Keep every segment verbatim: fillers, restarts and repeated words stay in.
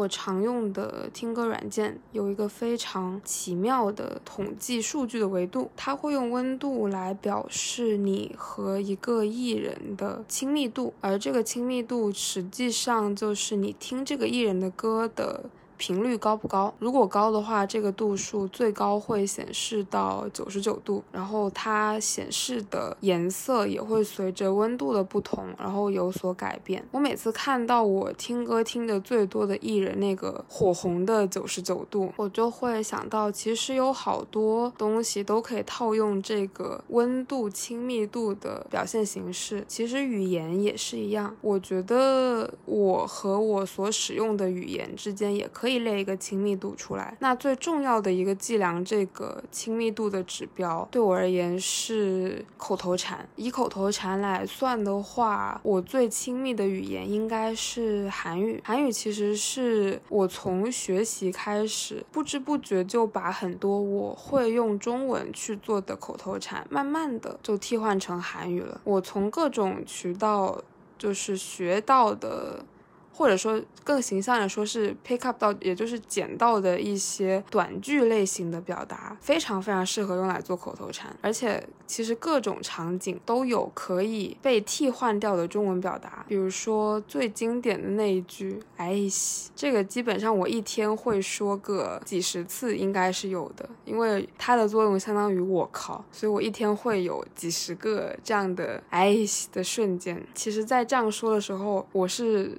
我常用的听歌软件有一个非常奇妙的统计数据的维度，它会用温度来表示你和一个艺人的亲密度，而这个亲密度实际上就是你听这个艺人的歌的频率高不高。如果高的话，这个度数最高会显示到九十九度，然后它显示的颜色也会随着温度的不同然后有所改变。我每次看到我听歌听的最多的艺人那个火红的九十九度，我就会想到其实有好多东西都可以套用这个温度亲密度的表现形式，其实语言也是一样。我觉得我和我所使用的语言之间也可以可以列一个亲密度出来。那最重要的一个计量这个亲密度的指标对我而言是口头禅。以口头禅来算的话，我最亲密的语言应该是韩语。韩语其实是我从学习开始不知不觉就把很多我会用中文去做的口头禅慢慢的就替换成韩语了。我从各种渠道就是学到的，或者说更形象的说是 pick up 到，也就是捡到的一些短句类型的表达，非常非常适合用来做口头禅。而且其实各种场景都有可以被替换掉的中文表达，比如说最经典的那一句哎西，这个基本上我一天会说个几十次应该是有的，因为它的作用相当于我靠，所以我一天会有几十个这样的哎西的瞬间。其实在这样说的时候，我是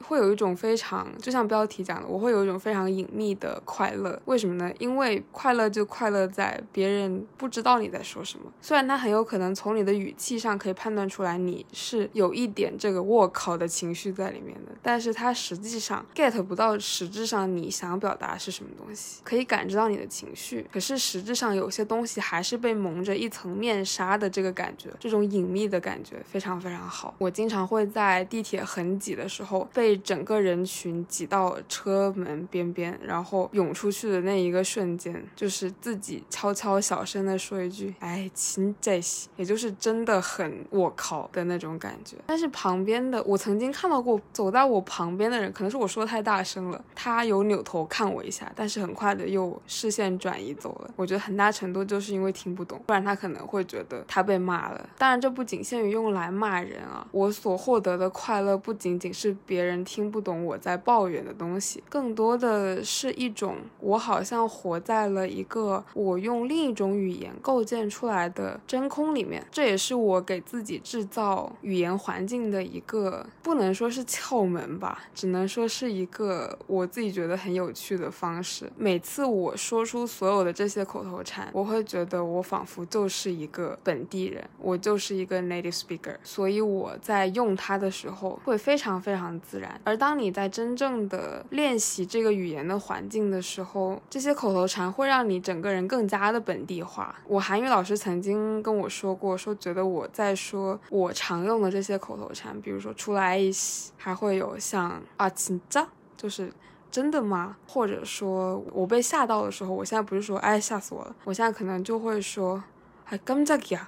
会有一种非常，就像标题讲的，我会有一种非常隐秘的快乐。为什么呢？因为快乐就快乐在别人不知道你在说什么，虽然他很有可能从你的语气上可以判断出来你是有一点这个我靠的情绪在里面的，但是他实际上 get 不到实质上你想表达是什么东西，可以感知到你的情绪，可是实质上有些东西还是被蒙着一层面纱的。这个感觉，这种隐秘的感觉非常非常好。我经常会在地铁很挤的时候被被整个人群挤到车门边边，然后涌出去的那一个瞬间，就是自己悄悄小声的说一句哎亲这些，也就是真的很我靠的那种感觉。但是旁边的，我曾经看到过走在我旁边的人，可能是我说太大声了，他有扭头看我一下，但是很快的又视线转移走了。我觉得很大程度就是因为听不懂，不然他可能会觉得他被骂了。当然这不仅限于用来骂人啊，我所获得的快乐不仅仅是别人听不懂我在抱怨的东西，更多的是一种我好像活在了一个我用另一种语言构建出来的真空里面。这也是我给自己制造语言环境的一个，不能说是窍门吧，只能说是一个我自己觉得很有趣的方式。每次我说出所有的这些口头禅，我会觉得我仿佛就是一个本地人，我就是一个 native speaker， 所以我在用它的时候会非常非常自然。而当你在真正的练习这个语言的环境的时候，这些口头禅会让你整个人更加的本地化。我韩语老师曾经跟我说过，说觉得我在说我常用的这些口头禅，比如说出来一些，还会有像啊진짜，就是真的吗？或者说我被吓到的时候，我现在不是说哎吓死我了，我现在可能就会说哎깜짝이야，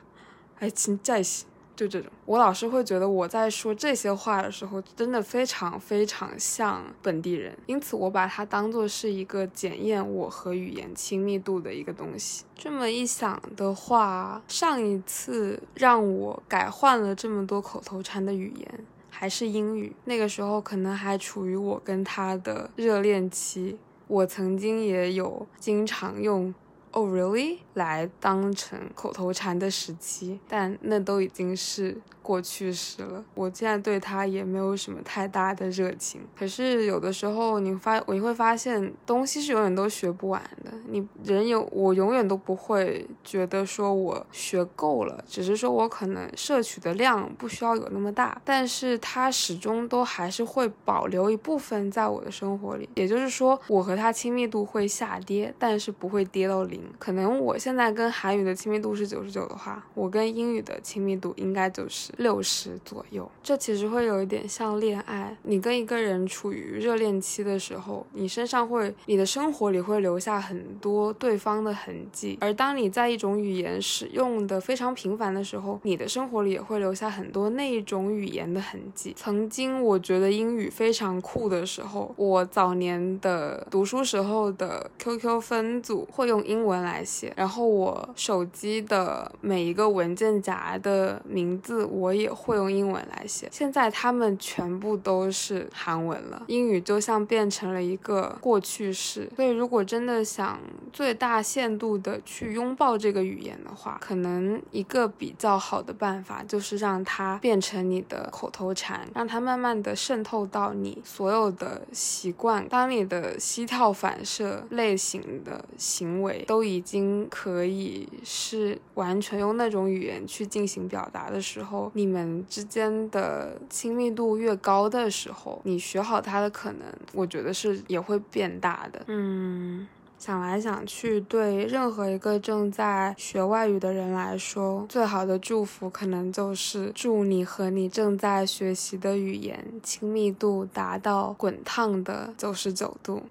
哎진짜 씨。就这种，我老是会觉得我在说这些话的时候真的非常非常像本地人，因此我把它当作是一个检验我和语言亲密度的一个东西。这么一想的话，上一次让我改换了这么多口头禅的语言还是英语，那个时候可能还处于我跟他的热恋期。我曾经也有经常用Oh really 来当成口头禅的时期，但那都已经是过去式了，我现在对它也没有什么太大的热情。可是有的时候你发你会发现东西是永远都学不完的，你人有我永远都不会觉得说我学够了，只是说我可能摄取的量不需要有那么大，但是它始终都还是会保留一部分在我的生活里。也就是说我和它亲密度会下跌，但是不会跌到零。零。可能我现在跟韩语的亲密度是九十九的话，我跟英语的亲密度应该就是六十左右。这其实会有一点像恋爱，你跟一个人处于热恋期的时候，你身上会，你的生活里会留下很多对方的痕迹，而当你在一种语言使用的非常频繁的时候，你的生活里也会留下很多那一种语言的痕迹。曾经我觉得英语非常酷的时候，我早年的读书时候的 Q Q 分组会用英文来写，然后我手机的每一个文件夹的名字我也会用英文来写，现在他们全部都是韩文了，英语就像变成了一个过去式。所以如果真的想最大限度的去拥抱这个语言的话，可能一个比较好的办法就是让它变成你的口头禅，让它慢慢的渗透到你所有的习惯。当你的膝跳反射类型的行为都已经可以是完全用那种语言去进行表达的时候，你们之间的亲密度越高的时候，你学好它的可能我觉得是也会变大的。嗯想来想去，对任何一个正在学外语的人来说，最好的祝福可能就是祝你和你正在学习的语言亲密度达到滚烫的九十九度。